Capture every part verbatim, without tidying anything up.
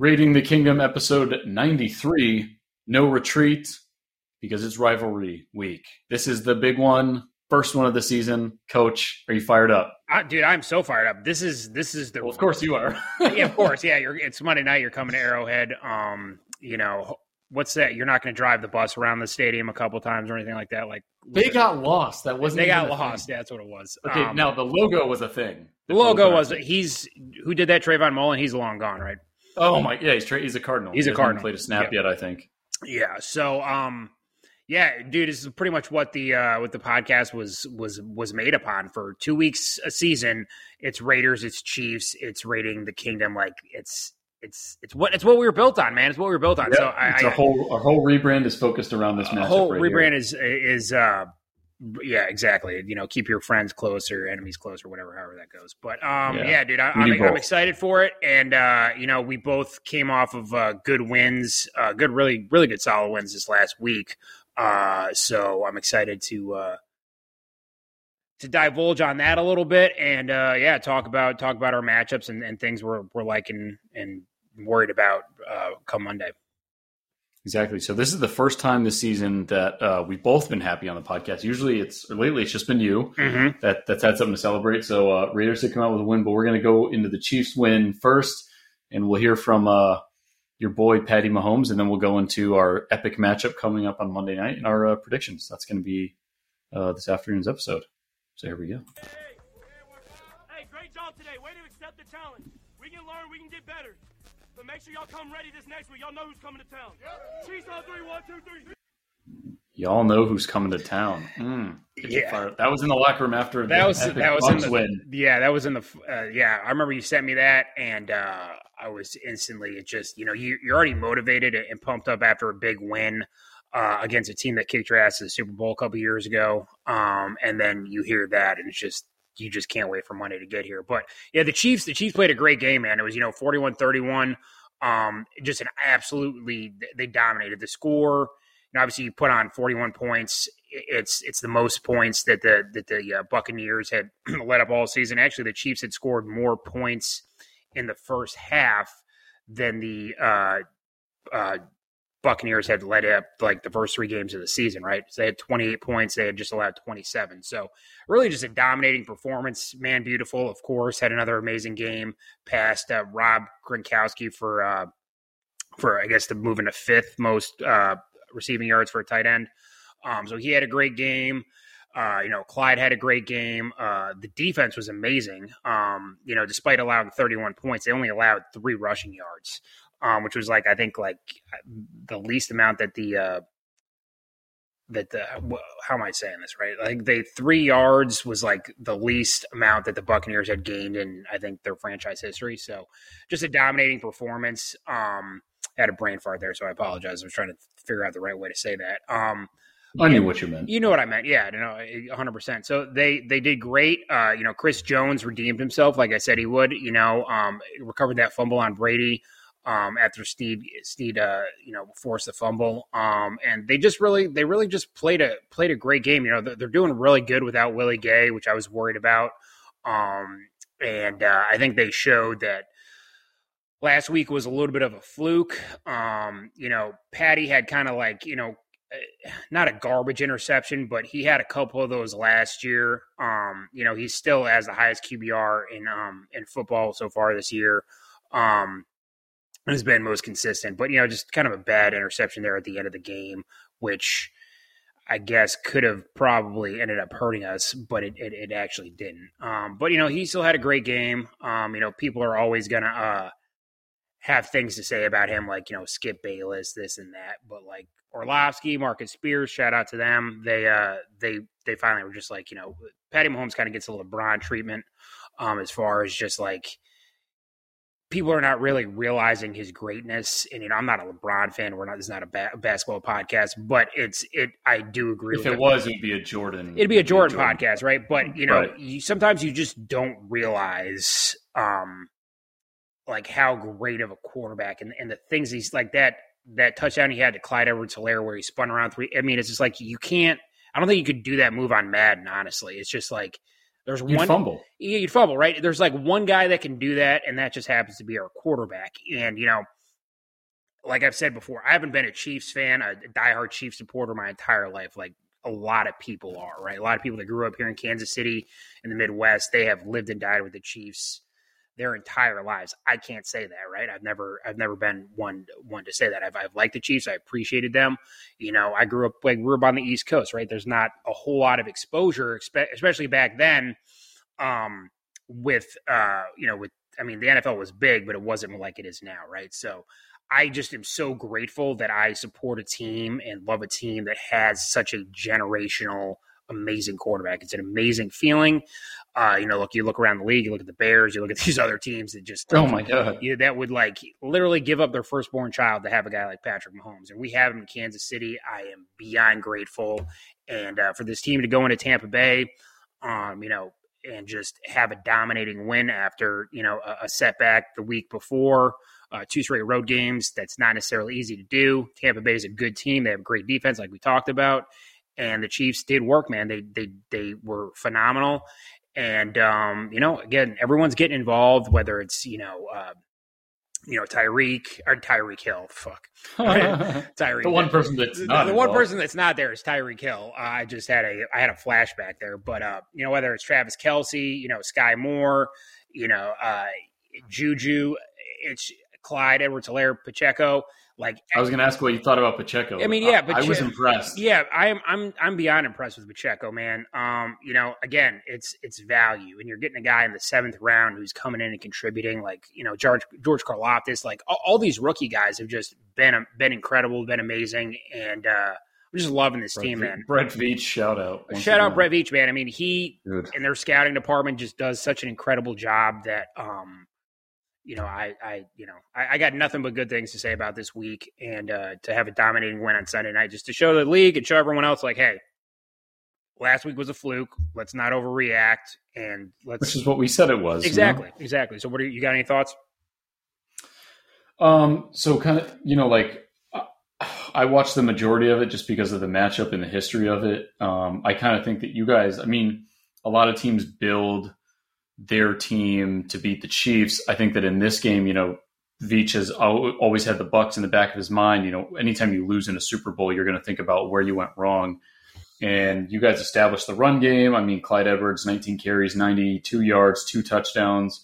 Raiding the Kingdom, episode ninety-three, no retreat because it's rivalry week. This is the big one, first one of the season. Coach, are you fired up? Uh, dude, I'm so fired up. This is this is the. Well, of course you are. yeah, of course, yeah. You're, it's Monday night. You're coming to Arrowhead. Um, you know. What's that? You're not going to drive the bus around the stadium a couple times or anything like that. Like they literally. got lost. That wasn't. They got lost. Thing. Yeah, that's what it was. Okay. Um, now the logo was a thing. The logo was. He's who did that? Trayvon Mullen. He's long gone, right? Oh my. Yeah, he's tra- he's a Cardinal. He's he a Cardinal. Played a snap yeah. yet? I think. Yeah. So, um, yeah, dude, this is pretty much what the uh, what the podcast was was was made upon for two weeks a season. It's Raiders. It's Chiefs. It's Raiding the Kingdom. Like it's. It's it's what it's what we were built on, man. It's what we were built on. Yep. So I, it's a whole our whole rebrand is focused around this matchup. Whole right rebrand here. is is uh, yeah, exactly. You know, keep your friends close or enemies close or whatever, however that goes. But um, yeah. yeah, dude, I, I'm, I'm excited for it. And uh, you know, we both came off of uh, good wins, uh, good, really, really good, solid wins this last week. Uh, so I'm excited to. Uh, to divulge on that a little bit and uh, yeah, talk about, talk about our matchups and, and things we're, we're liking and worried about uh, come Monday. Exactly. So this is the first time this season that uh, we've both been happy on the podcast. Usually it's or lately it's just been you mm-hmm. that that's had something to celebrate. So uh, Raiders did come out with a win, but we're going to go into the Chiefs win first and we'll hear from uh, your boy, Patty Mahomes. And then we'll go into our epic matchup coming up on Monday night and our uh, predictions. That's going to be uh, this afternoon's episode. So here we go. Hey, great job today. Way to accept the challenge. We can learn, we can get better. But make sure y'all come ready this next week. Y'all know who's coming to town. Chiefs on three, one, two, three. Y'all know who's coming to town. Mm. Yeah. That was in the locker room after that the was, that was in the, win. Yeah, that was in the uh, – yeah, I remember you sent me that, and uh, I was instantly – it just – you know, you, you're already motivated and pumped up after a big win. Uh, against a team that kicked your ass to the Super Bowl a couple of years ago. Um, and then you hear that, and it's just you just can't wait for Monday to get here. But, yeah, the Chiefs the Chiefs played a great game, man. It was, you know, forty-one thirty-one. Um, just an absolutely – they dominated the score. And obviously, you put on forty-one points. It's it's the most points that the, that the uh, Buccaneers had led up all season. Actually, the Chiefs had scored more points in the first half than the uh, – uh, Buccaneers had led up like the first three games of the season, right? So they had twenty-eight points. They had just allowed twenty-seven. So really just a dominating performance. Man, beautiful, of course, had another amazing game. Passed uh, Rob Gronkowski for, uh, for I guess, the moving to fifth most uh, receiving yards for a tight end. Um, so he had a great game. Uh, you know, Clyde had a great game. Uh, the defense was amazing. Um, you know, despite allowing thirty-one points, they only allowed three rushing yards. Um, which was like I think like the least amount that the uh, that the how am I saying this right? Like they three yards was like the least amount that the Buccaneers had gained in I think their franchise history. So just a dominating performance. Um, I had a brain fart there, so I apologize. I was trying to figure out the right way to say that. Um, I knew what you meant. You know what I meant. Yeah, I don't know, one hundred percent. So they they did great. Uh, you know, Chris Jones redeemed himself, like I said he would. You know, um, recovered that fumble on Brady. Um, after Steve, Steve, uh, you know, forced the fumble, um, and they just really, they really just played a played a great game. You know, they're, they're doing really good without Willie Gay, which I was worried about, um, and uh, I think they showed that last week was a little bit of a fluke. Um, you know, Patty had kind of like, you know, not a garbage interception, but he had a couple of those last year. Um, you know, he still has the highest Q B R in um, in football so far this year. Um, has been most consistent, but, you know, just kind of a bad interception there at the end of the game, which I guess could have probably ended up hurting us, but it it, it actually didn't. Um, but, you know, he still had a great game. Um, you know, people are always going to uh, have things to say about him, like, you know, Skip Bayless, this and that, but like Orlovsky, Marcus Spears, shout out to them. They, uh, they, they finally were just like, you know, Patty Mahomes kind of gets a LeBron treatment um, as far as just like, people are not really realizing his greatness. And, you know, I'm not a LeBron fan. We're not, this is not a ba- basketball podcast, but it's, it, I do agree with that. If it was, it'd be a Jordan. It'd be a Jordan, Jordan. podcast, right? But, you know, right. you, sometimes you just don't realize, um, like how great of a quarterback and, and the things he's like that, that touchdown he had to Clyde Edwards-Helaire where he spun around three. I mean, it's just like, you can't, I don't think you could do that move on Madden, honestly. It's just like, There's you'd one fumble. You'd fumble, right? There's like one guy that can do that, and that just happens to be our quarterback. And, you know, like I've said before, I haven't been a Chiefs fan, a diehard Chiefs supporter my entire life. Like a lot of people are, right? A lot of people that grew up here in Kansas City in the Midwest, they have lived and died with the Chiefs their entire lives. I can't say that, right? I've never, I've never been one, one to say that. I've, I've liked the Chiefs. I appreciated them. You know, I grew up, like, we grew up on the East Coast, right? There's not a whole lot of exposure, especially back then. Um, with, uh, you know, with, I mean, the N F L was big, but it wasn't like it is now, right? So I just am so grateful that I support a team and love a team that has such a generational, amazing quarterback. It's an amazing feeling. Uh, you know, look, you look around the league, you look at the Bears, you look at these other teams that just, oh my God, you, that would like literally give up their firstborn child to have a guy like Patrick Mahomes. And we have him in Kansas City. I am beyond grateful. And uh, for this team to go into Tampa Bay, um, you know, and just have a dominating win after, you know, a, a setback the week before, uh, two straight road games. That's not necessarily easy to do. Tampa Bay is a good team. They have a great defense, like we talked about. And the Chiefs did work, man. They they they were phenomenal. And, um, you know, again, everyone's getting involved, whether it's, you know, uh, you know, Tyreek or Tyreek Hill. Fuck. Tyreek. The one person that's not The, the one person that's not there is Tyreek Hill. Uh, I just had a, I had a flashback there, but, uh, you know, whether it's Travis Kelce, you know, Sky Moore, you know, uh, Juju, it's Clyde Edwards-Helaire, Pacheco. Like, I was going to ask what you thought about Pacheco. I mean, yeah, but I was impressed. Yeah, I'm, I'm, I'm beyond impressed with Pacheco, man. Um, you know, again, it's, it's value, and you're getting a guy in the seventh round who's coming in and contributing. Like, you know, George, George Karlaftis, like all, all these rookie guys have just been, been incredible, been amazing, and uh, I'm just loving this Brett team, Ve- man. Brett Veach, shout out, shout out, Brett Veach, man. I mean, he Dude. and their scouting department just does such an incredible job that. Um, You know, I, I, you know, I, I got nothing but good things to say about this week, and uh, to have a dominating win on Sunday night, just to show the league and show everyone else, like, hey, last week was a fluke. Let's not overreact, and let's. Which is what we said it was. Exactly, you know? exactly. So, what are you got? Any thoughts? Um. So, kind of, you know, like, I watched the majority of it just because of the matchup and the history of it. Um, I kind of think that you guys, I mean, a lot of teams build their team to beat the Chiefs. I think that in this game, you know, Veach has always had the Bucs in the back of his mind. You know, anytime you lose in a Super Bowl, you're going to think about where you went wrong. And you guys established the run game. I mean, Clyde Edwards, nineteen carries, ninety-two yards, two touchdowns.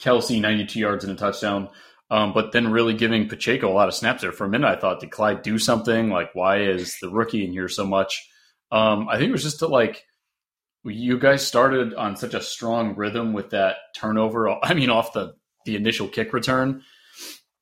Kelce, ninety-two yards and a touchdown. Um, but then really giving Pacheco a lot of snaps there. For a minute, I thought, did Clyde do something? Like, why is the rookie in here so much? Um, I think it was just to, like, you guys started on such a strong rhythm with that turnover. I mean, off the, the initial kick return,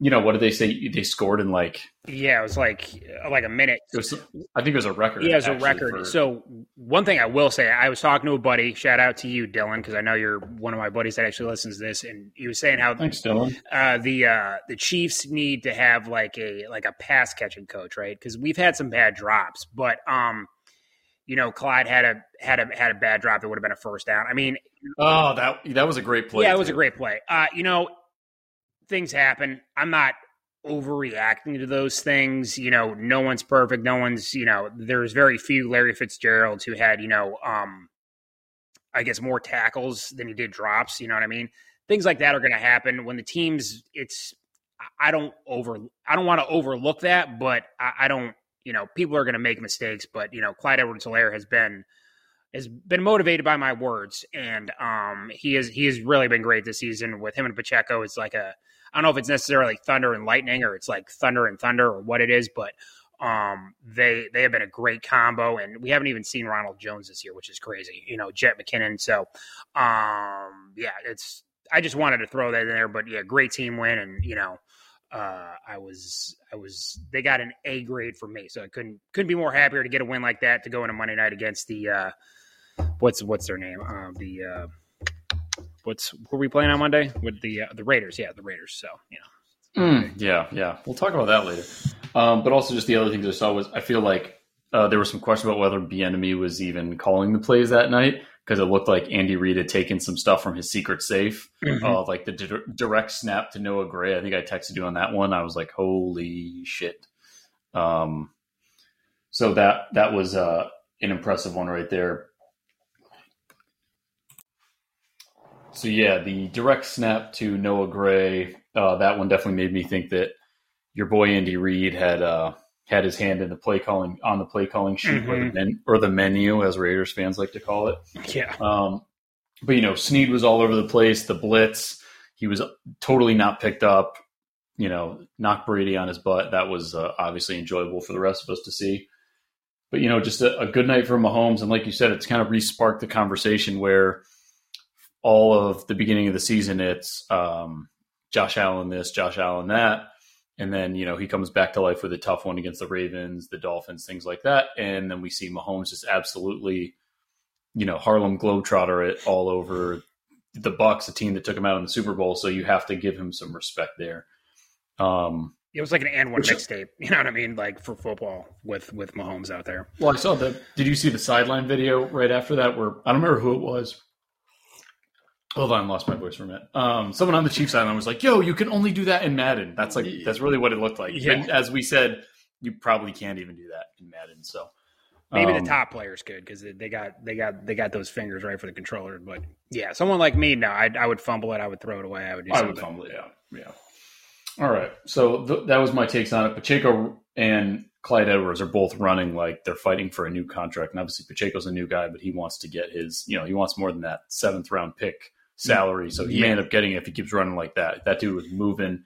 you know, what did they say? They scored in like, yeah, it was like, like a minute. It was, I think it was a record. Yeah, it was a record. For... So one thing I will say, I was talking to a buddy, shout out to you, Dylan, cause I know you're one of my buddies that actually listens to this. And he was saying how Thanks, Dylan. Uh, the, uh, the Chiefs need to have like a, like a pass catching coach, right? Cause we've had some bad drops, but, um, you know, Clyde had a had a had a bad drop that would have been a first down. I mean, oh, that that was a great play. Yeah, it was a great play. Uh, you know, things happen. I'm not overreacting to those things. You know, no one's perfect. No one's, you know, there's very few Larry Fitzgeralds who had, you know, um, I guess more tackles than he did drops. You know what I mean? Things like that are going to happen when the teams. It's I don't over I don't want to overlook that, but I, I don't. You know, people are going to make mistakes, but, you know, Clyde Edwards-Helaire has been has been motivated by my words, and um, he is he has really been great this season. With him and Pacheco, it's like a I don't know if it's necessarily thunder and lightning, or it's like thunder and thunder, or what it is, but um, they they have been a great combo, and we haven't even seen Ronald Jones this year, which is crazy. You know, Jet McKinnon. So um, yeah, it's I just wanted to throw that in there, but yeah, great team win, and you know. Uh, I was, I was, they got an A grade for me. So I couldn't, couldn't be more happier to get a win like that, to go into Monday night against the, uh, what's, what's their name? Um, uh, the, uh, what's, who are we playing on Monday with the, uh, the Raiders? Yeah. The Raiders. So, you know, mm, yeah, yeah. We'll talk about that later. Um, but also just the other things I saw was, I feel like, uh, there was some question about whether Bieniemy was even calling the plays that night. Because it looked like Andy Reid had taken some stuff from his secret safe, mm-hmm. uh, like the di- direct snap to Noah Gray. I think I texted you on that one. I was like, "Holy shit!" Um, so that that was uh, an impressive one right there. So yeah, the direct snap to Noah Gray. Uh, that one definitely made me think that your boy Andy Reid had uh, had his hand in the play calling on the play calling sheet mm-hmm. or, the men, or the menu, as Raiders fans like to call it. Yeah. Um, but you know, Snead was all over the place. The blitz, he was totally not picked up. You know, knocked Brady on his butt. That was uh, obviously enjoyable for the rest of us to see. But you know, just a, a good night for Mahomes, and like you said, it's kind of re-sparked the conversation where all of the beginning of the season, it's um, Josh Allen this, Josh Allen that. And then, you know, he comes back to life with a tough one against the Ravens, the Dolphins, things like that. And then we see Mahomes just absolutely, you know, Harlem Globetrotter it all over the Bucs, a team that took him out in the Super Bowl. So you have to give him some respect there. Um, it was like an and one mixtape, you know what I mean? Like for football with, with Mahomes out there. Well, I saw the, did you see the sideline video right after that where, I don't remember who it was. Hold on, I lost my voice for a minute. Um, someone on the Chiefs island was like, yo, you can only do that in Madden. That's like that's really what it looked like. Yeah. And as we said, you probably can't even do that in Madden. So um, maybe the top players could because they got they got they got those fingers right for the controller. But yeah, someone like me, no, I, I would fumble it, I would throw it away, I would do something. I would fumble it, yeah. Yeah. All right. So th- that was my takes on it. Pacheco and Clyde Edwards are both running like they're fighting for a new contract. And obviously Pacheco's a new guy, but he wants to get his, you know, he wants more than that seventh round pick salary, so he yeah. may end up getting it if he keeps running like that. That dude was moving.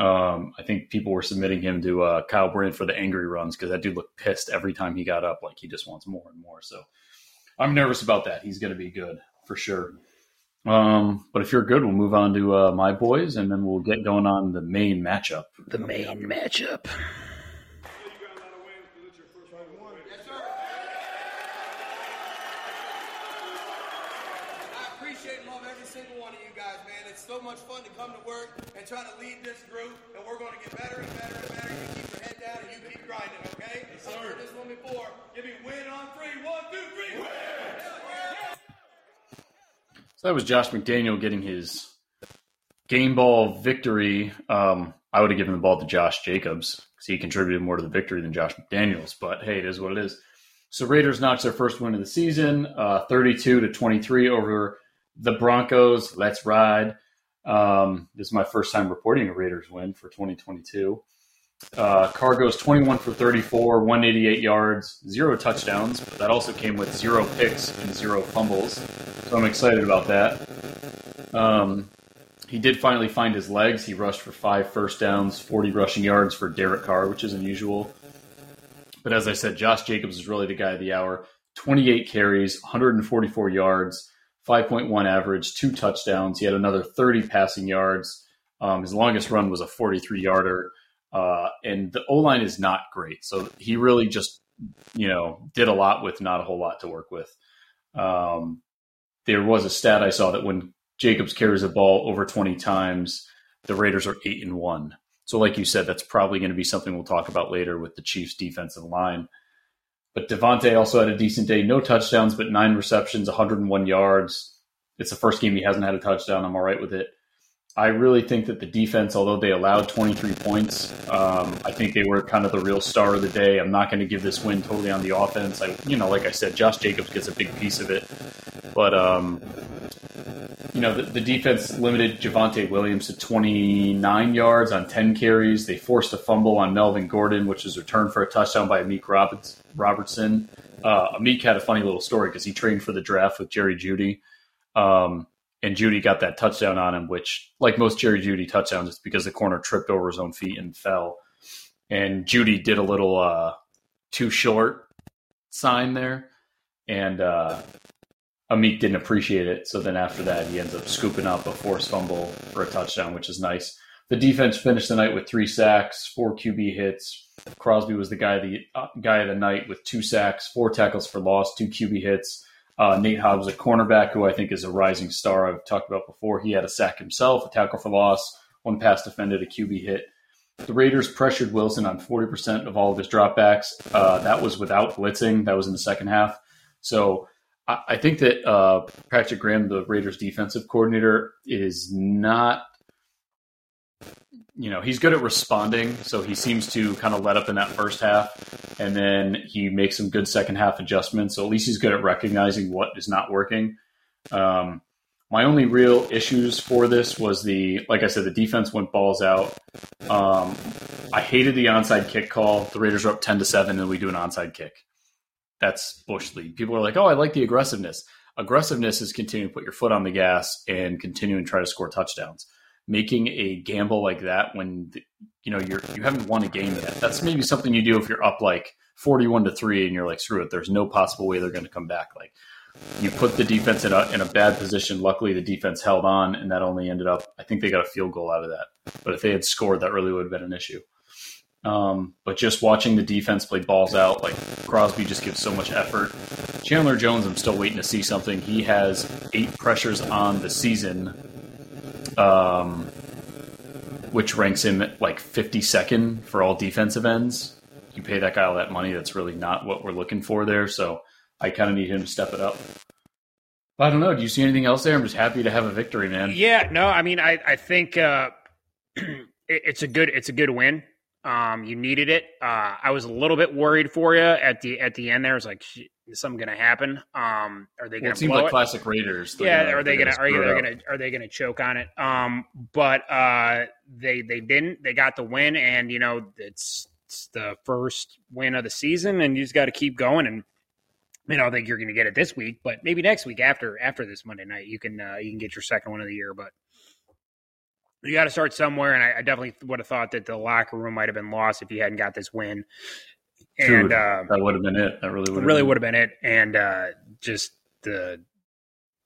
Um, I think people were submitting him to uh, Kyle Brandt for the angry runs because that dude looked pissed every time he got up. Like he just wants more and more. So I'm nervous about that. He's going to be good for sure. Um, but if you're good, we'll move on to uh, my boys, and then we'll get going on the main matchup. The main matchup. So much fun to come to work and try to lead this group, and we're going to get better and better and better. You keep your head down and you keep grinding, okay? Yes, I've heard this one before. Give me win on three. One, two, three. Win! So that was Josh McDaniel getting his game ball victory. Um, I would have given the ball to Josh Jacobs because he contributed more to the victory than Josh McDaniels, but hey, it is what it is. So Raiders notched their first win of the season, uh, thirty-two to twenty-three over the Broncos. Let's ride. Um, this is my first time reporting a Raiders win for twenty twenty-two. Uh, Carr goes twenty-one for thirty-four, one hundred eighty-eight yards, zero touchdowns, but that also came with zero picks and zero fumbles. So I'm excited about that. Um, he did finally find his legs. He rushed for five first downs, forty rushing yards for Derek Carr, which is unusual. But as I said, Josh Jacobs is really the guy of the hour. twenty-eight carries, one hundred forty-four yards. five point one average, two touchdowns. He had another thirty passing yards. Um, his longest run was a forty-three yarder. Uh, and the O-line is not great. So he really just, you know, did a lot with not a whole lot to work with. Um, there was a stat I saw that when Jacobs carries the ball over twenty times, the Raiders are eight and one. So like you said, that's probably going to be something we'll talk about later with the Chiefs defensive line. But Devontae also had a decent day. No touchdowns, but nine receptions, one hundred one yards. It's the first game he hasn't had a touchdown. I'm all right with it. I really think that the defense, although they allowed twenty-three points, um, I think they were kind of the real star of the day. I'm not going to give this win totally on the offense. I, you know, like I said, Josh Jacobs gets a big piece of it. But, um, you know, the, the defense limited Javonte Williams to twenty-nine yards on ten carries. They forced a fumble on Melvin Gordon, which was returned for a touchdown by Amik Roberts, Robertson. Uh, Amik had a funny little story because he trained for the draft with Jerry Jeudy. Um, and Jeudy got that touchdown on him, which, like most Jerry Jeudy touchdowns, it's because the corner tripped over his own feet and fell. And Jeudy did a little uh, too short sign there. And uh, Amik didn't appreciate it. So then after that, he ends up scooping up a forced fumble for a touchdown, which is nice. The defense finished the night with three sacks, four Q B hits. Crosby was the guy of the, uh, guy of the night with two sacks, four tackles for loss, two Q B hits. Uh, Nate Hobbs, a cornerback who I think is a rising star I've talked about before. He had a sack himself, a tackle for loss, one pass defended, a Q B hit. The Raiders pressured Wilson on forty percent of all of his dropbacks. Uh, that was without blitzing. That was in the second half. So I, I think that uh, Patrick Graham, the Raiders defensive coordinator, is not – you know, he's good at responding, so he seems to kind of let up in that first half, and then he makes some good second half adjustments. So at least he's good at recognizing what is not working. Um, My only real issues for this was the, like I said, the defense went balls out. Um, I hated the onside kick call. The Raiders are up ten to seven and we do an onside kick. That's Bush League. People are like, oh, I like the aggressiveness. Aggressiveness is continuing to put your foot on the gas and continue and try to score touchdowns. Making a gamble like that when, you know, you're, you haven't won a game yet. That's maybe something you do if you're up like forty-one to three and you're like, screw it. There's no possible way they're going to come back. Like, you put the defense in a, in a bad position. Luckily, the defense held on, and that only ended up, I think they got a field goal out of that. But if they had scored, that really would have been an issue. Um, but just watching the defense play balls out, like Crosby just gives so much effort. Chandler Jones, I'm still waiting to see something. He has eight pressures on the season, um, which ranks him at like fifty-second for all defensive ends. You pay that guy all that money, that's really not what we're looking for there. So I kind of need him to step it up. I don't know. Do you see anything else there? I'm just happy to have a victory, man. Yeah, no, I mean, I, I think uh, it, it's a good it's a good win. Um, you needed it. Uh, I was a little bit worried for you at the at the end there. I was like, is something going to happen? Um, are they going to well, it seems like it? Classic Raiders. Yeah, gonna, are they going to are they going to are they going to choke on it? Um, but uh, they they didn't. They got the win, and you know it's it's the first win of the season, and you just got to keep going. And I mean, I don't think you're going to get it this week, but maybe next week after after this Monday night, you can uh, you can get your second one of the year. But you got to start somewhere, and I, I definitely would have thought that the locker room might have been lost if you hadn't got this win. And Dude, uh, that would have been it. That really would really would have been it. And uh, just the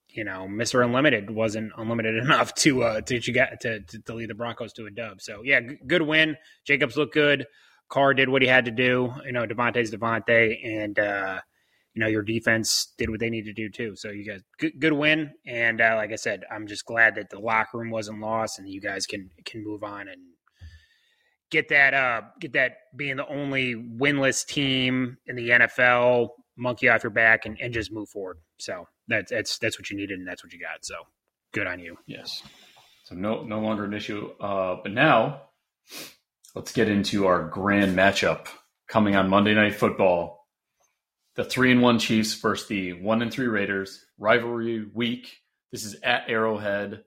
you know, Mister Unlimited wasn't unlimited enough to uh, to you got to, to to lead the Broncos to a dub. So yeah, g- good win. Jacobs looked good. Carr did what he had to do. You know, Devontae's Devontae, and uh, you know, your defense did what they need to do too. So you guys, good, good win. And uh, like I said, I'm just glad that the locker room wasn't lost, and you guys can can move on and get that uh, get that being the only winless team in the N F L monkey off your back, and, and just move forward. So that's that's that's what you needed, and that's what you got. So good on you. Yes. So no no longer an issue. Uh, but now let's get into our grand matchup coming on Monday Night Football. The three and one Chiefs versus the one and three Raiders. Rivalry week. This is at Arrowhead.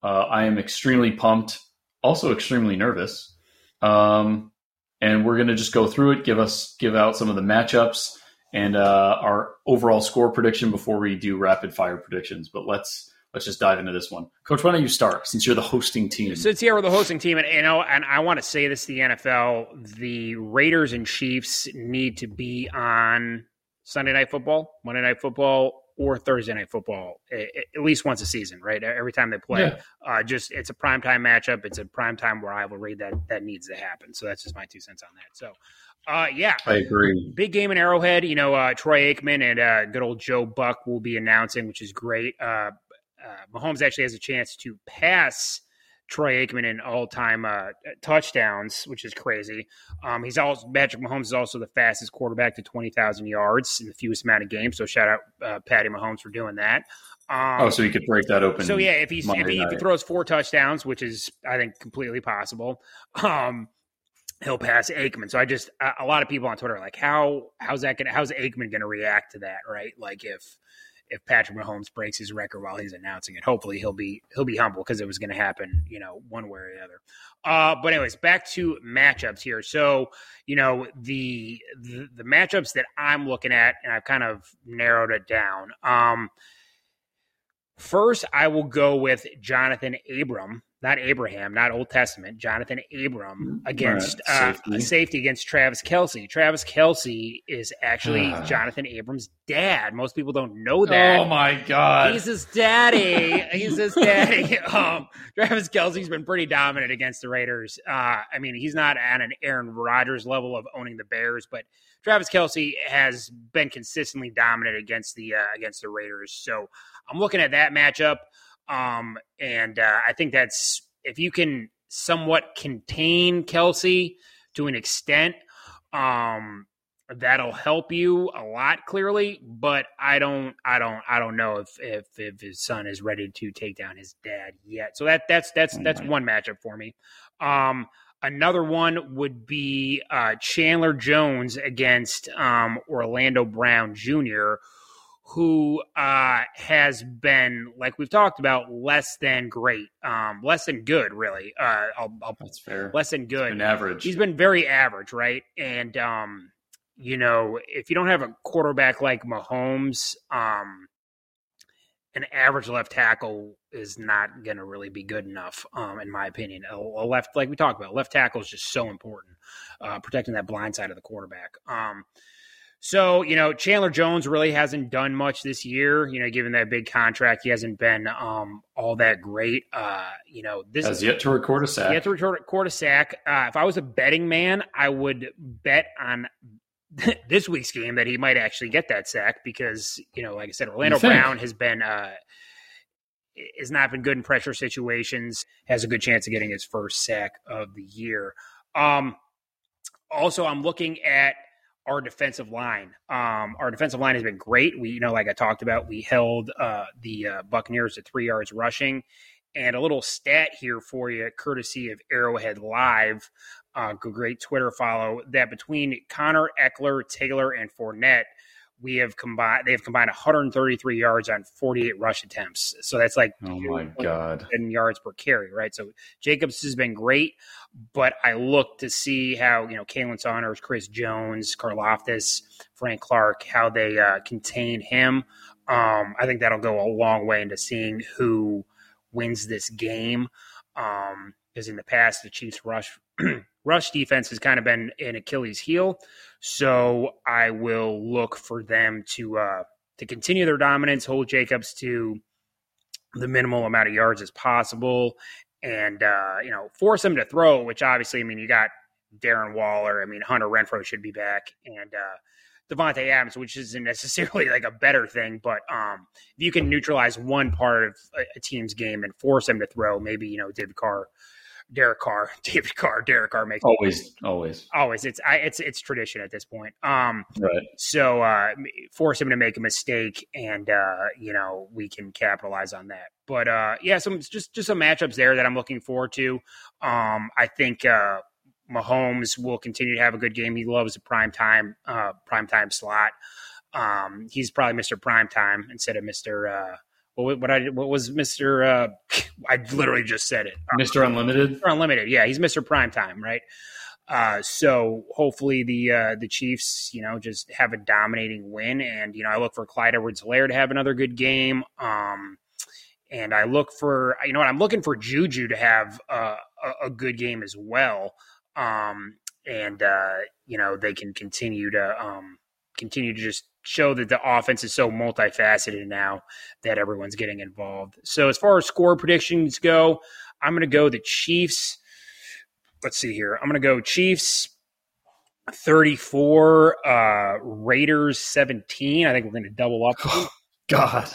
Uh, I am extremely pumped, also extremely nervous. Um, and we're gonna just go through it, give us give out some of the matchups and uh, our overall score prediction before we do rapid fire predictions. But let's let's just dive into this one. Coach, why don't you start since you're the hosting team? Since yeah, we're the hosting team, and you know, and I want to say this to the N F L, the Raiders and Chiefs need to be on Sunday Night Football, Monday Night Football, or Thursday Night Football, at least once a season, right? Every time they play. Yeah. Uh, just it's a primetime matchup. It's a primetime rivalry that, that needs to happen. So that's just my two cents on that. So, uh, yeah. I agree. Big game in Arrowhead. You know, uh, Troy Aikman and uh, good old Joe Buck will be announcing, which is great. Uh, uh, Mahomes actually has a chance to pass Troy Aikman in all-time uh, touchdowns, which is crazy. Um, he's also Patrick Mahomes is also the fastest quarterback to twenty thousand yards in the fewest amount of games. So shout out uh, Patty Mahomes for doing that. Um, oh, so he could break that open. So yeah, if he if he, if he throws four touchdowns, which is I think completely possible, um, he'll pass Aikman. So I just a, a lot of people on Twitter are like, how how's that gonna how's Aikman gonna react to that, right? Like if. If Patrick Mahomes breaks his record while he's announcing it, hopefully he'll be he'll be humble because it was going to happen, you know, one way or the other. Uh, but anyways, back to matchups here. So, you know, the, the the matchups that I'm looking at, and I've kind of narrowed it down. Um, first, I will go with Jonathan Abram, not Abraham, not Old Testament. Jonathan Abram against right, safety. Uh, safety against Travis Kelce. Travis Kelce is actually uh. Jonathan Abram's dad. Most people don't know that. Oh my God, he's his daddy. he's his daddy. Um, Travis Kelce's been pretty dominant against the Raiders. Uh, I mean, he's not at an Aaron Rodgers level of owning the Bears, but Travis Kelce has been consistently dominant against the uh, against the Raiders. So I'm looking at that matchup. Um, and uh, I think that's if you can somewhat contain Kelce to an extent, um, that'll help you a lot clearly, but I don't, I don't, I don't know if, if, if his son is ready to take down his dad yet. So that that's, that's, that's mm-hmm. one matchup for me. Um, another one would be uh, Chandler Jones against um, Orlando Brown Junior, who uh, has been, like we've talked about, less than great, um, less than good, really. Uh, I'll, I'll, That's fair. Less than good. He's been average. He's been very average, right? And, um, you know, if you don't have a quarterback like Mahomes, um, an average left tackle is not going to really be good enough, um, in my opinion. A, a left, like we talked about, left tackle is just so important, uh, protecting that blind side of the quarterback. Um, So, you know, Chandler Jones really hasn't done much this year, you know, given that big contract. He hasn't been um, all that great. Uh, you know, this has yet to record a sack. Yet to record a sack. Uh, if I was a betting man, I would bet on this week's game that he might actually get that sack because, you know, like I said, Orlando Brown has been uh, has not been good in pressure situations, has a good chance of getting his first sack of the year. Um, also, I'm looking at our defensive line. Um, our defensive line has been great. We, you know, like I talked about, we held uh, the uh, Buccaneers to three yards rushing. And a little stat here for you, courtesy of Arrowhead Live, uh, great Twitter follow, that between Connor, Eckler, Taylor, and Fournette, we have combined. They have combined one hundred thirty-three yards on forty-eight rush attempts. So that's like oh my god, yards per carry, right? So Jacobs has been great, but I look to see how you know Kalen Saunders, Chris Jones, Karlaftis, Frank Clark, how they uh, contain him. Um, I think that'll go a long way into seeing who wins this game. Um, because in the past, the Chiefs' rush rush defense has kind of been an Achilles' heel. So I will look for them to uh, to continue their dominance, hold Jacobs to the minimal amount of yards as possible, and uh, you know force him to throw. Which obviously, I mean, you got Darren Waller. I mean, Hunter Renfrow should be back, and uh, Devontae Adams, which isn't necessarily like a better thing, but um, if you can neutralize one part of a, a team's game and force them to throw, maybe you know David Carr. Derek Carr, David Carr, Derek Carr makes always, it. always, always. It's I, it's it's tradition at this point. Um, right. So uh, force him to make a mistake, and uh, you know we can capitalize on that. But uh, yeah, some just just some matchups there that I'm looking forward to. Um, I think uh, Mahomes will continue to have a good game. He loves the prime time, uh, prime time slot. Um, he's probably Mister Prime Time instead of Mister Uh, What, what I what was Mister Uh, I literally just said it. Mister Unlimited. Mister Unlimited. Yeah, he's Mister Primetime, right? Uh, so hopefully the uh, the Chiefs, you know, just have a dominating win, and you know, I look for Clyde Edwards-Helaire to have another good game, um, and I look for you know, what I'm looking for Juju to have uh, a, a good game as well, um, and uh, you know, they can continue to um, continue to just. show that the offense is so multifaceted now that everyone's getting involved. So as far as score predictions go, I'm going to go the Chiefs. Let's see here. I'm going to go Chiefs thirty-four, uh, Raiders seventeen. I think we're going to double up. Oh, God.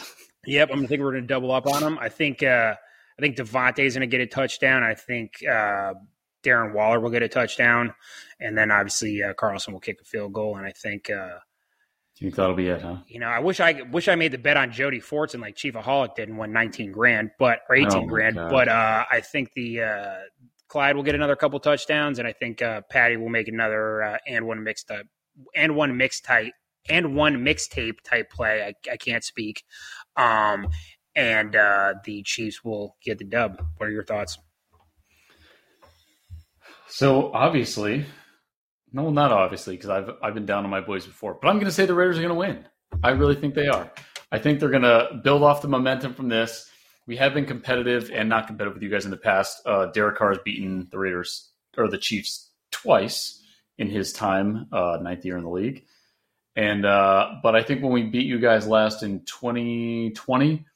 Yep, I'm going to think we're going to double up on them. I think uh, I think Devontae's going to get a touchdown. I think uh, Darren Waller will get a touchdown. And then obviously uh, Carlson will kick a field goal. And I think uh, – You thought it'll be it, huh? You know, I wish I wish I made the bet on Jody Fortson like Chiefaholic did and won nineteen grand, but or eighteen oh grand. God. But uh, I think the uh, Clyde will get another couple touchdowns, and I think uh, Patty will make another uh, and one mixed up and one mixed type and one mixtape type play. I, I can't speak. Um, and uh, the Chiefs will get the dub. What are your thoughts? So obviously. No, not obviously, because I've I've been down on my boys before. But I'm going to say the Raiders are going to win. I really think they are. I think they're going to build off the momentum from this. We have been competitive and not competitive with you guys in the past. Uh, Derek Carr has beaten the Raiders or the Chiefs twice in his time, uh, ninth year in the league. And uh, but I think when we beat you guys last in twenty twenty,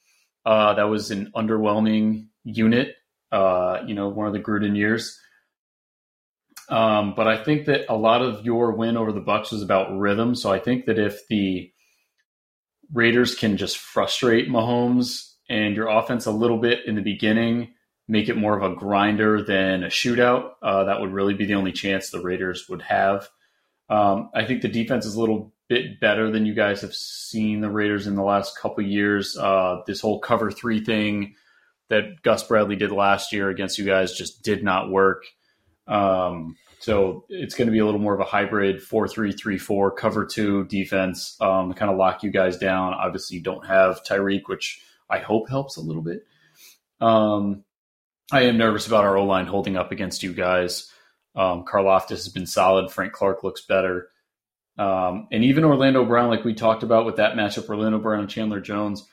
uh, that was an underwhelming unit. Uh, you know, one of the Gruden years. Um, but I think that a lot of your win over the Bucs was about rhythm. So I think that if the Raiders can just frustrate Mahomes and your offense a little bit in the beginning, make it more of a grinder than a shootout, uh, that would really be the only chance the Raiders would have. Um, I think the defense is a little bit better than you guys have seen the Raiders in the last couple of years. Uh, this whole cover three thing that Gus Bradley did last year against you guys just did not work. Um, So it's going to be a little more of a hybrid four three three four cover two defense um, to kind of lock you guys down. Obviously, you don't have Tyreek, which I hope helps a little bit. Um, I am nervous about our O-line holding up against you guys. Um, Karlaftis has been solid. Frank Clark looks better. Um, and even Orlando Brown, like we talked about with that matchup, Orlando Brown and Chandler Jones,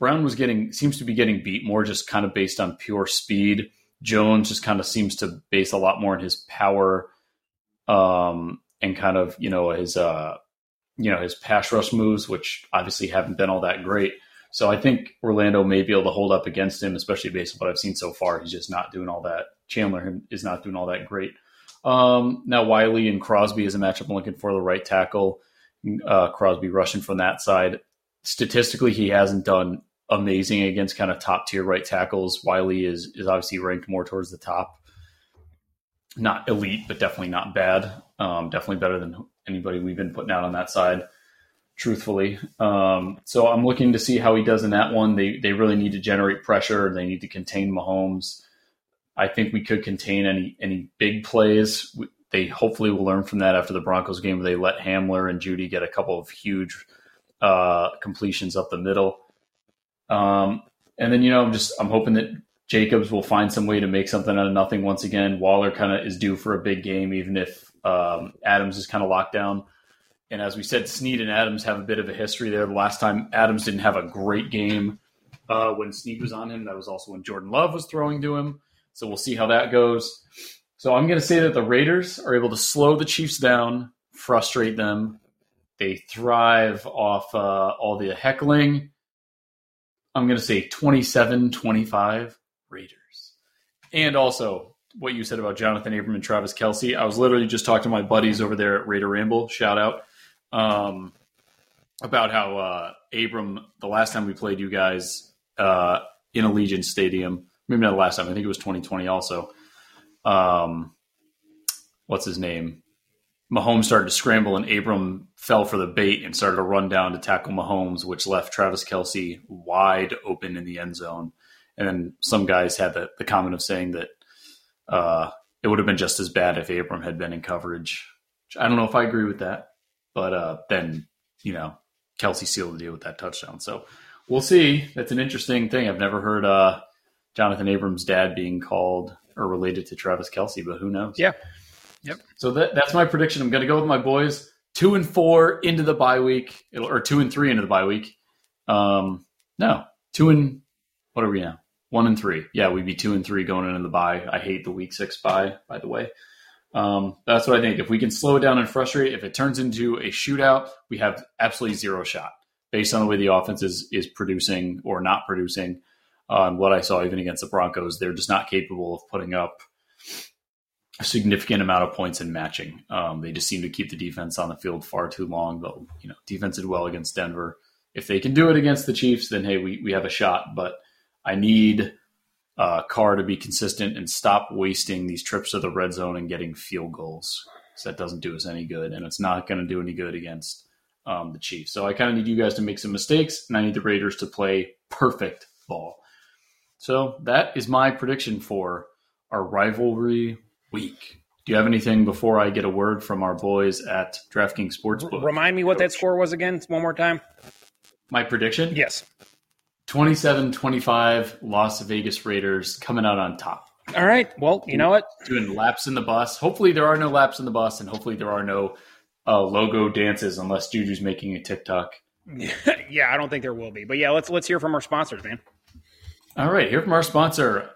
Brown was getting seems to be getting beat more just kind of based on pure speed. Jones just kind of seems to base a lot more on his power um, and kind of, you know, his, uh, you know, his pass rush moves, which obviously haven't been all that great. So I think Orlando may be able to hold up against him, especially based on what I've seen so far. He's just not doing all that. Chandler is not doing all that great. Um, now Wiley and Crosby is a matchup I'm looking for, the right tackle. Uh, Crosby rushing from that side. Statistically, he hasn't done amazing against kind of top tier right tackles. Wiley is is obviously ranked more towards the top. Not elite, but definitely not bad. Um, definitely better than anybody we've been putting out on that side, truthfully. Um, so I'm looking to see how he does in that one. They they really need to generate pressure. They need to contain Mahomes. I think we could contain any any big plays. They hopefully will learn from that after the Broncos game where they let Hamler and Jeudy get a couple of huge uh, completions up the middle. Um, and then, you know, I'm just I'm hoping that Jacobs will find some way to make something out of nothing once again. Waller kind of is due for a big game, even if um, Adams is kind of locked down. And as we said, Snead and Adams have a bit of a history there. The last time Adams didn't have a great game uh, when Snead was on him. That was also when Jordan Love was throwing to him. So we'll see how that goes. So I'm going to say that the Raiders are able to slow the Chiefs down, frustrate them. They thrive off uh, all the heckling. I'm going to say twenty-seven twenty-five Raiders. And also what you said about Jonathan Abram and Travis Kelce. I was literally just talking to my buddies over there at Raider Ramble, shout out, um, about how uh, Abram, the last time we played you guys uh, in Allegiant Stadium, maybe not the last time. I think it was twenty twenty also. Um, what's his name? Mahomes started to scramble, and Abram fell for the bait and started to run down to tackle Mahomes, which left Travis Kelce wide open in the end zone. And then some guys had the, the comment of saying that uh, it would have been just as bad if Abram had been in coverage. I don't know if I agree with that, but uh, then, you know, Kelce sealed the deal with that touchdown. So we'll see. That's an interesting thing. I've never heard uh, – Jonathan Abram's dad being called or related to Travis Kelce, but who knows? Yeah. Yep. So that, that's my prediction. I'm going to go with my boys two and four into the bye week It'll, or two and three into the bye week. Um, no, two and what are we now? One and three. Yeah. We'd be two and three going into the bye. I hate the week six bye, by the way. Um, that's what I think. If we can slow it down and frustrate, if it turns into a shootout, we have absolutely zero shot based on the way the offense is, is producing or not producing. On um, what I saw even against the Broncos, they're just not capable of putting up a significant amount of points and matching. Um, they just seem to keep the defense on the field far too long. But, you know, defense did well against Denver. If they can do it against the Chiefs, then, hey, we, we have a shot. But I need uh, Carr to be consistent and stop wasting these trips to the red zone and getting field goals. So that doesn't do us any good, and it's not going to do any good against um, the Chiefs. So I kind of need you guys to make some mistakes, and I need the Raiders to play perfect ball. So that is my prediction for our rivalry week. Do you have anything before I get a word from our boys at DraftKings Sportsbook? Remind me what that score was again one more time. My prediction? Yes. twenty-seven twenty-five Las Vegas Raiders coming out on top. All right. Well, you know what? Doing laps in the bus. Hopefully there are no laps in the bus, and hopefully there are no uh, logo dances unless Juju's making a TikTok. Yeah, I don't think there will be. But, yeah, let's let's hear from our sponsors, man. All right, here from our sponsor.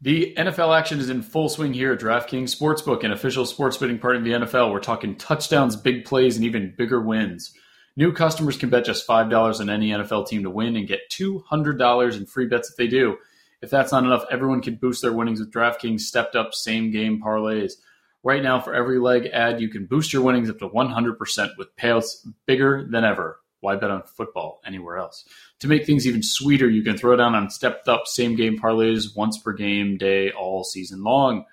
The N F L action is in full swing here at DraftKings Sportsbook, an official sports betting partner of the N F L. We're talking touchdowns, big plays, and even bigger wins. New customers can bet just five dollars on any N F L team to win and get two hundred dollars in free bets if they do. If that's not enough, everyone can boost their winnings with DraftKings stepped-up same-game parlays. Right now, for every leg ad, you can boost your winnings up to one hundred percent with payouts bigger than ever. Why bet on football anywhere else? To make things even sweeter, you can throw down on stepped-up same-game parlays once per game day all season long.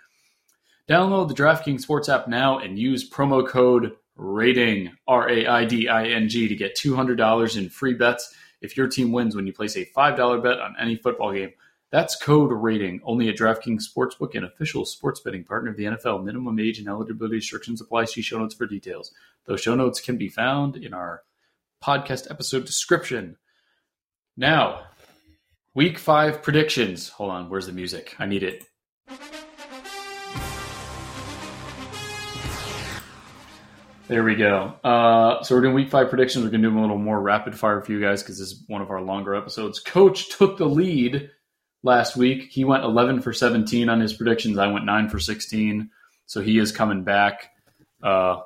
Download the DraftKings Sports app now and use promo code RAIDING, R A I D I N G, to get two hundred dollars in free bets if your team wins when you place a five dollars bet on any football game. That's code rating only at DraftKings Sportsbook, an official sports betting partner of the N F L. Minimum age and eligibility restrictions apply. See show notes for details. Those show notes can be found in our podcast episode description. Now, week five predictions. Hold on, where's the music? I need it. There we go. Uh, so we're doing week five predictions. We're going to do a little more rapid fire for you guys because this is one of our longer episodes. Coach took the lead last week. He went eleven for seventeen on his predictions. I went nine for sixteen. So he is coming back. Uh,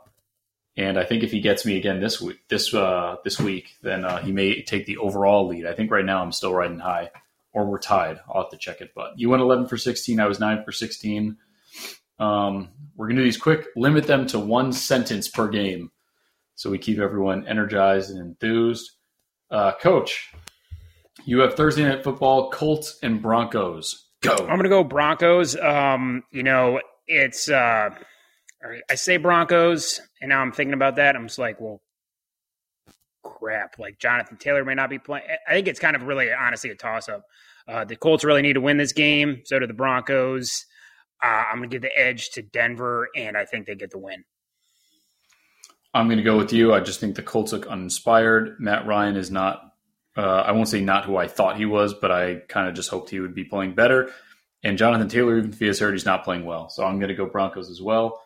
and I think if he gets me again this week, this uh, this week, then uh, he may take the overall lead. I think right now I'm still riding high, or we're tied. I'll have to check it. But you went eleven for sixteen. I was nine for sixteen. Um, we're going to do these quick, limit them to one sentence per game. So we keep everyone energized and enthused. Uh, Coach, you have Thursday Night Football, Colts and Broncos. Go. I'm going to go Broncos. Um, you know, it's, uh, I say Broncos and now I'm thinking about that. I'm just like, well, crap. Like Jonathan Taylor may not be playing. I think it's kind of really, honestly, a toss up. Uh, the Colts really need to win this game. So do the Broncos. Uh, I'm going to give the edge to Denver, and I think they get the win. I'm going to go with you. I just think the Colts look uninspired. Matt Ryan is not uh, – I won't say not who I thought he was, but I kind of just hoped he would be playing better. And Jonathan Taylor, even if he has hurt, he's not playing well. So I'm going to go Broncos as well.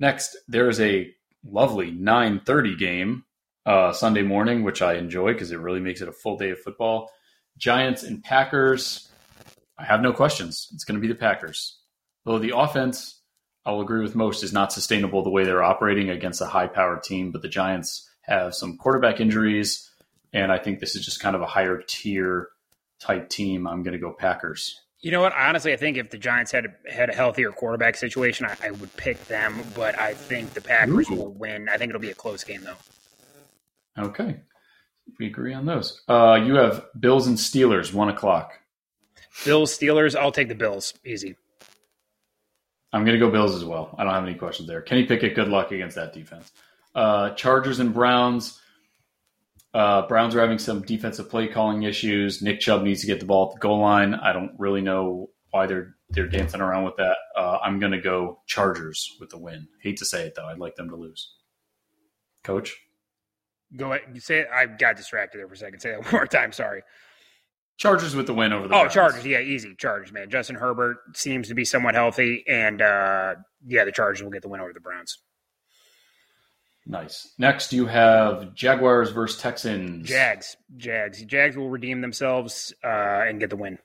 Next, there is a lovely nine thirty game uh, Sunday morning, which I enjoy because it really makes it a full day of football. Giants and Packers. I have no questions. It's going to be the Packers. Though the offense, I'll agree with most, is not sustainable the way they're operating against a high-powered team, but the Giants have some quarterback injuries, and I think this is just kind of a higher-tier type team. I'm going to go Packers. You know what? Honestly, I think if the Giants had a, had a healthier quarterback situation, I, I would pick them, but I think the Packers Ooh. will win. I think it'll be a close game, though. Okay. We agree on those. Uh, you have Bills and Steelers, one o'clock. Bills, Steelers, I'll take the Bills. Easy. I'm going to go Bills as well. I don't have any questions there. Kenny Pickett, good luck against that defense. Uh, Chargers and Browns. Uh, Browns are having some defensive play calling issues. Nick Chubb needs to get the ball at the goal line. I don't really know why they're they're dancing around with that. Uh, I'm going to go Chargers with the win. Hate to say it, though. I'd like them to lose. Coach? Go ahead. You say it. I got distracted there for a second. Say that one more time. Sorry. Chargers with the win over the Oh, Browns. Chargers. Yeah, easy. Chargers, man. Justin Herbert seems to be somewhat healthy, and, uh, yeah, the Chargers will get the win over the Browns. Nice. Next, you have Jaguars versus Texans. Jags. Jags. Jags will redeem themselves uh, and get the win.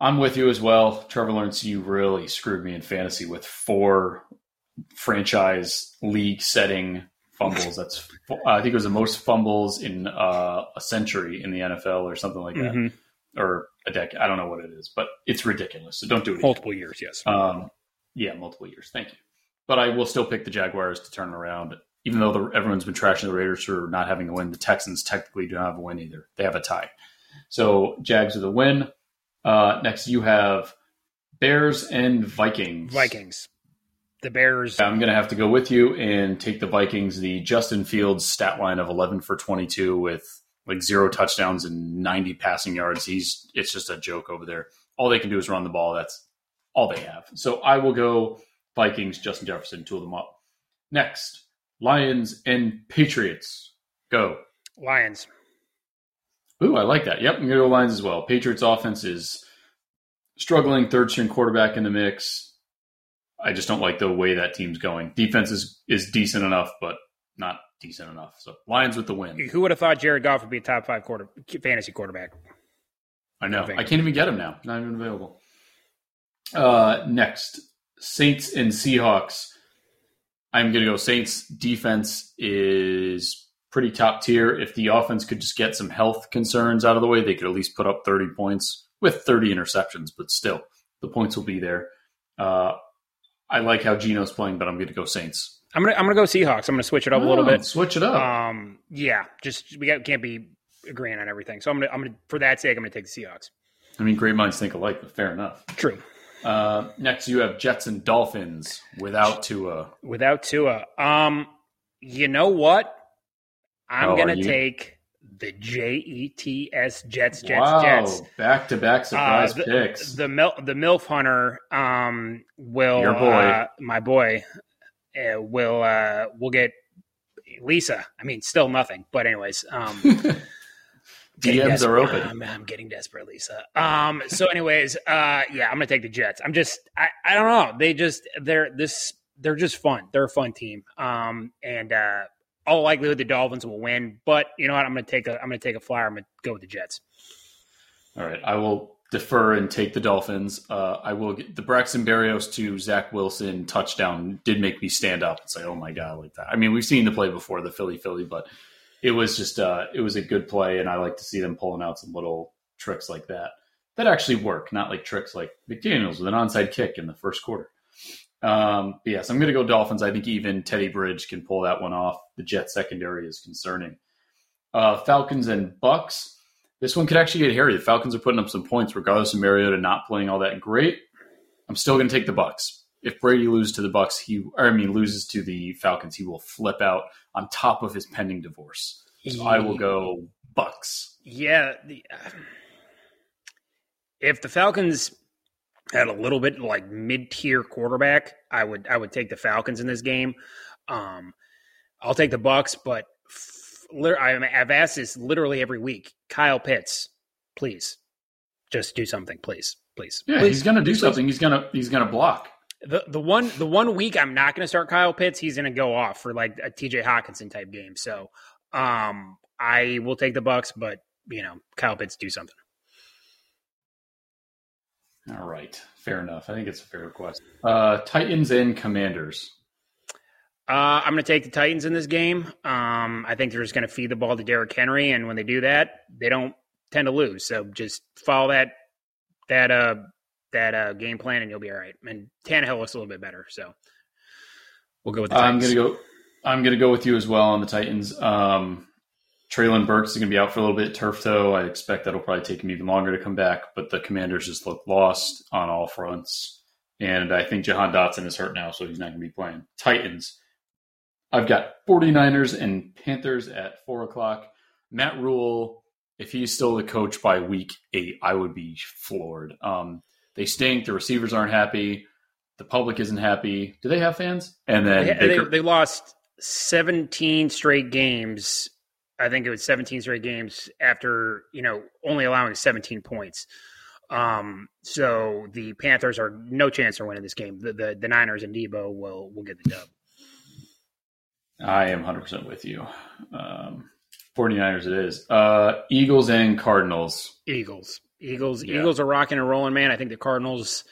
I'm with you as well. Trevor Lawrence, you really screwed me in fantasy with four franchise league-setting fumbles. That's uh, I think it was the most fumbles in uh, a century in the N F L or something like that, mm-hmm. or a decade. I don't know what it is, but it's ridiculous. So don't do it. Multiple again. years, yes. Um, yeah, multiple years. Thank you. But I will still pick the Jaguars to turn around, even though the, everyone's been trashing the Raiders for not having a win. The Texans technically don't have a win either; they have a tie. So Jags are the win. Uh, next, you have Bears and Vikings. Vikings. The Bears. I'm going to have to go with you and take the Vikings. The Justin Fields stat line of eleven for twenty-two with like zero touchdowns and ninety passing yards. He's it's just a joke over there. All they can do is run the ball. That's all they have. So I will go Vikings, Justin Jefferson, tool them up. Next, Lions and Patriots. Go. Lions. Ooh, I like that. Yep, I'm going to go Lions as well. Patriots offense is struggling, third string quarterback in the mix. I just don't like the way that team's going. Defense is, is decent enough, but not decent enough. So Lions with the win. Who would have thought Jared Goff would be a top five quarter fantasy quarterback? I know. I, I can't even get him now. Not even available. Uh, next, Saints and Seahawks. I'm going to go Saints. Defense is pretty top tier. If the offense could just get some health concerns out of the way, they could at least put up thirty points with thirty interceptions, but still the points will be there. Uh, I like how Geno's playing, but I'm going to go Saints. I'm going to I'm going to go Seahawks. I'm going to switch it up oh, a little bit. Switch it up. Um, yeah, just we got, can't be agreeing on everything. So I'm going to I'm going to for that sake, I'm going to take the Seahawks. I mean, great minds think alike, but fair enough. True. Uh, next, you have Jets and Dolphins without Tua. Without Tua. Um, you know what? I'm oh, going to take the J E T S, Jets, Jets, wow. Jets. Back-to-back surprise uh, the, picks. The, the, Mil- the MILF Hunter um, will – Your boy. Uh, my boy uh, will uh, will get Lisa. I mean, still nothing. But anyways. Um, D Ms are open. I'm, I'm getting desperate, Lisa. Um, so anyways, uh, yeah, I'm going to take the Jets. I'm just I, – I don't know. They just – they're this – They're just fun. They're a fun team, um, and uh, all likelihood the Dolphins will win. But you know what? I'm going to take a I'm going to take a flyer. I'm going to go with the Jets. All right, I will defer and take the Dolphins. Uh, I will get the Braxton Berrios to Zach Wilson touchdown did make me stand up and say, "Oh my God!" Like that. I mean, we've seen the play before, the Philly Philly, but it was just uh, it was a good play, and I like to see them pulling out some little tricks like that that actually work, not like tricks like McDaniels with an onside kick in the first quarter. Um, yes, yeah, so I'm going to go Dolphins. I think even Teddy Bridge can pull that one off. The Jets secondary is concerning. Uh, Falcons and Bucks. This one could actually get hairy. The Falcons are putting up some points, regardless of Mariota not playing all that great. I'm still going to take the Bucks. If Brady loses to the Bucks, he, or I mean, loses to the Falcons, he will flip out on top of his pending divorce. So I will go Bucks. Yeah. The, uh, if the Falcons had a little bit like mid-tier quarterback, I would I would take the Falcons in this game. Um, I'll take the Bucs, but f- I've asked this literally every week. Kyle Pitts, please, just do something, please, please. Yeah, please, he's gonna do please, something. Please. He's gonna he's gonna block. The the one the one week I'm not gonna start Kyle Pitts, he's gonna go off for like a T J Hawkinson type game. So um, I will take the Bucs, but you know, Kyle Pitts, do something. All right. Fair enough. I think it's a fair request. Uh, Titans and Commanders. Uh, I'm going to take the Titans in this game. Um, I think they're just going to feed the ball to Derrick Henry, and when they do that, they don't tend to lose. So just follow that that uh, that uh, game plan, and you'll be all right. And Tannehill looks a little bit better, so we'll go with the Titans. I'm going to go. I'm going to go with you as well on the Titans. Um, Traylon Burks is going to be out for a little bit, turf toe. I expect that'll probably take him even longer to come back, but the Commanders just look lost on all fronts. And I think Jahan Dotson is hurt now, so he's not going to be playing. Titans. I've got 49ers and Panthers at four o'clock. Matt Rule, if he's still the coach by week eight, I would be floored. Um, they stink. The receivers aren't happy. The public isn't happy. Do they have fans? And then They, Baker- they, they lost seventeen straight games. I think it was seventeen straight games after, you know, only allowing seventeen points. Um, so the Panthers are no chance of winning this game. The the, the Niners and Debo will will get the dub. I am one hundred percent with you. Um, 49ers it is. Uh, Eagles and Cardinals. Eagles. Eagles yeah. Eagles are rocking and rolling, man. I think the Cardinals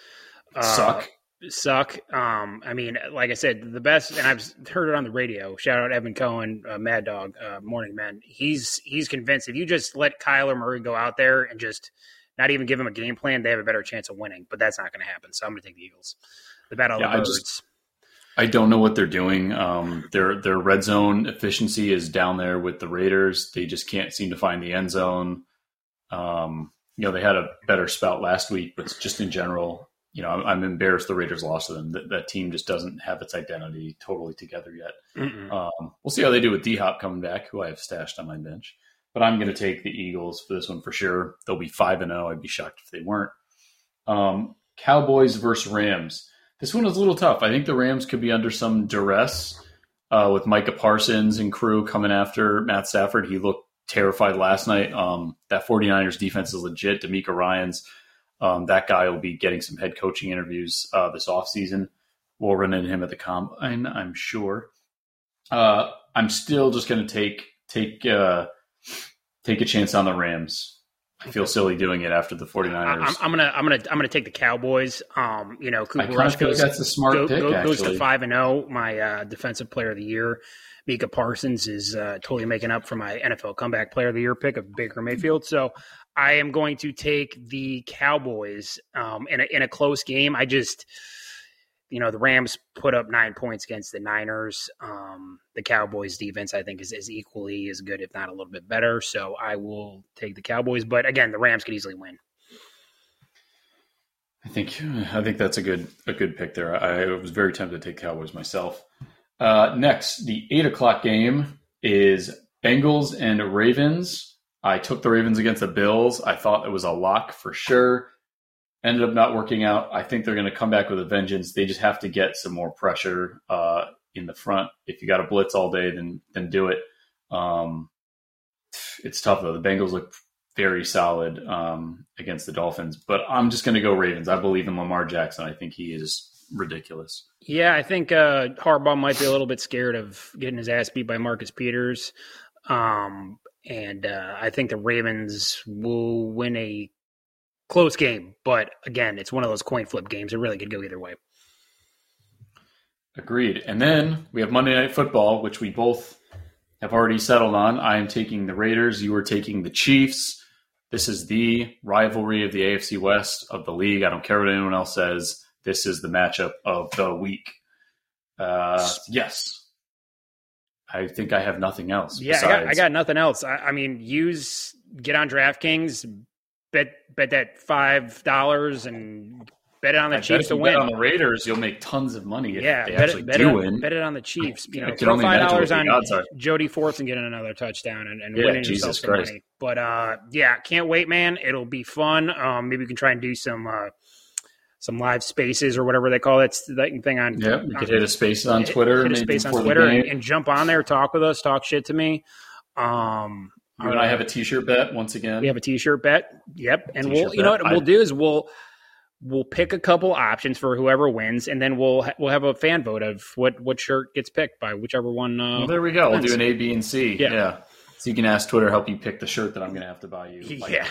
uh, suck. Suck. Um, I mean, like I said, the best, and I've heard it on the radio. Shout out Evan Cohen, uh, Mad Dog, uh, Morning Man. He's he's convinced if you just let Kyler Murray go out there and just not even give him a game plan, they have a better chance of winning. But that's not going to happen. So I'm going to take the Eagles. The battle yeah, of the birds. I, just, I don't know what they're doing. Um, their their red zone efficiency is down there with the Raiders. They just can't seem to find the end zone. Um, you know, they had a better spout last week, but just in general. You know, I'm embarrassed the Raiders lost to them. That, that team just doesn't have its identity totally together yet. Um, we'll see how they do with D-Hop coming back, who I have stashed on my bench. But I'm going to take the Eagles for this one for sure. They'll be five and oh. I'd be shocked if they weren't. Um, Cowboys versus Rams. This one is a little tough. I think the Rams could be under some duress uh, with Micah Parsons and crew coming after Matt Stafford. He looked terrified last night. Um, that 49ers defense is legit. DeMeco Ryans. Um, that guy will be getting some head coaching interviews uh, this offseason. We'll run into him at the combine, I'm sure. Uh, I'm still just going to take take uh, take a chance on the Rams. I feel silly doing it after the 49ers. I, I'm gonna I'm gonna I'm gonna take the Cowboys. Um, you know, Cooper Rush goes. That's a smart go, pick. Go, goes to five and zero. My uh, defensive player of the year, Micah Parsons, is uh, totally making up for my N F L comeback player of the year pick of Baker Mayfield. So I am going to take the Cowboys um, in a, in a close game. I just, you know, the Rams put up nine points against the Niners. Um, the Cowboys defense, I think, is, is equally as good, if not a little bit better. So I will take the Cowboys. But again, the Rams could easily win. I think I think that's a good a good pick there. I, I was very tempted to take Cowboys myself. Uh, next, the eight o'clock game is Bengals and Ravens. I took the Ravens against the Bills. I thought it was a lock for sure. Ended up not working out. I think they're going to come back with a vengeance. They just have to get some more pressure uh, in the front. If you got to blitz all day, then then do it. Um, it's tough, though. The Bengals look very solid um, against the Dolphins. But I'm just going to go Ravens. I believe in Lamar Jackson. I think he is ridiculous. Yeah, I think uh, Harbaugh might be a little bit scared of getting his ass beat by Marcus Peters. Um, and uh, I think the Ravens will win a close game. But, again, it's one of those coin flip games. It really could go either way. Agreed. And then we have Monday Night Football, which we both have already settled on. I am taking the Raiders. You are taking the Chiefs. This is the rivalry of the A F C West of the league. I don't care what anyone else says. This is the matchup of the week. Uh, yes. I think I have nothing else. Yeah, I got, I got nothing else. I, I mean, use get on DraftKings, bet bet that five dollars and bet it on the I Chiefs to win. Bet on the Raiders, you'll make tons of money if yeah, they bet actually it, bet do it on, win. Bet it on the Chiefs. You know, throw five dollars on Jody Fortson getting another touchdown and, and yeah, winning Jesus yourself Christ. Money. But, uh, yeah, can't wait, man. It'll be fun. Um, maybe we can try and do some uh, – some live spaces or whatever they call that thing on. Yeah, we could hit a space on Twitter. Hit a space on Twitter and, and jump on there, talk with us, talk shit to me. Um, you and I have a T-shirt bet once again. We have a T-shirt bet. Yep, and we'll you know what we'll do is we'll we'll pick a couple options for whoever wins, and then we'll we'll have a fan vote of what what shirt gets picked by whichever one. Uh, well, there we go. We'll do an A, B, and C. Yeah. yeah, so you can ask Twitter help you pick the shirt that I'm going to have to buy you. Yeah.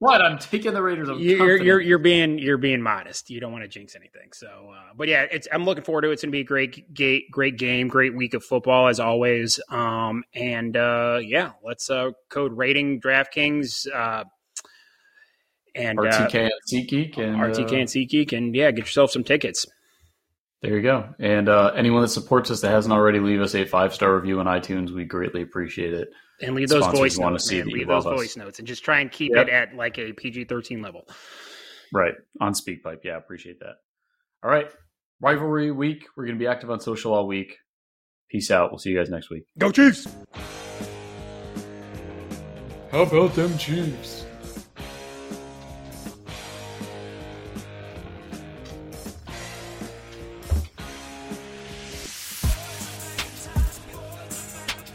What? I'm taking the Raiders. I'm you're, you're you're being you're being modest. You don't want to jinx anything. So, uh, but yeah, it's I'm looking forward to it. It's going to be a great great great game, great week of football as always. Um, and uh, yeah, let's uh, code rating DraftKings uh, and R T K uh, and SeatGeek and R T K uh, and SeatGeek and yeah, get yourself some tickets. There you go. And uh, anyone that supports us that hasn't already, leave us a five star review on iTunes. We greatly appreciate it. And leave those Sponsors voice notes, man. Leave those voice us. notes, and just try and keep yep. it at like a P G thirteen level. Right. On SpeakPipe. Yeah, appreciate that. All right. Rivalry week. We're going to be active on social all week. Peace out. We'll see you guys next week. Go Chiefs! How about them Chiefs?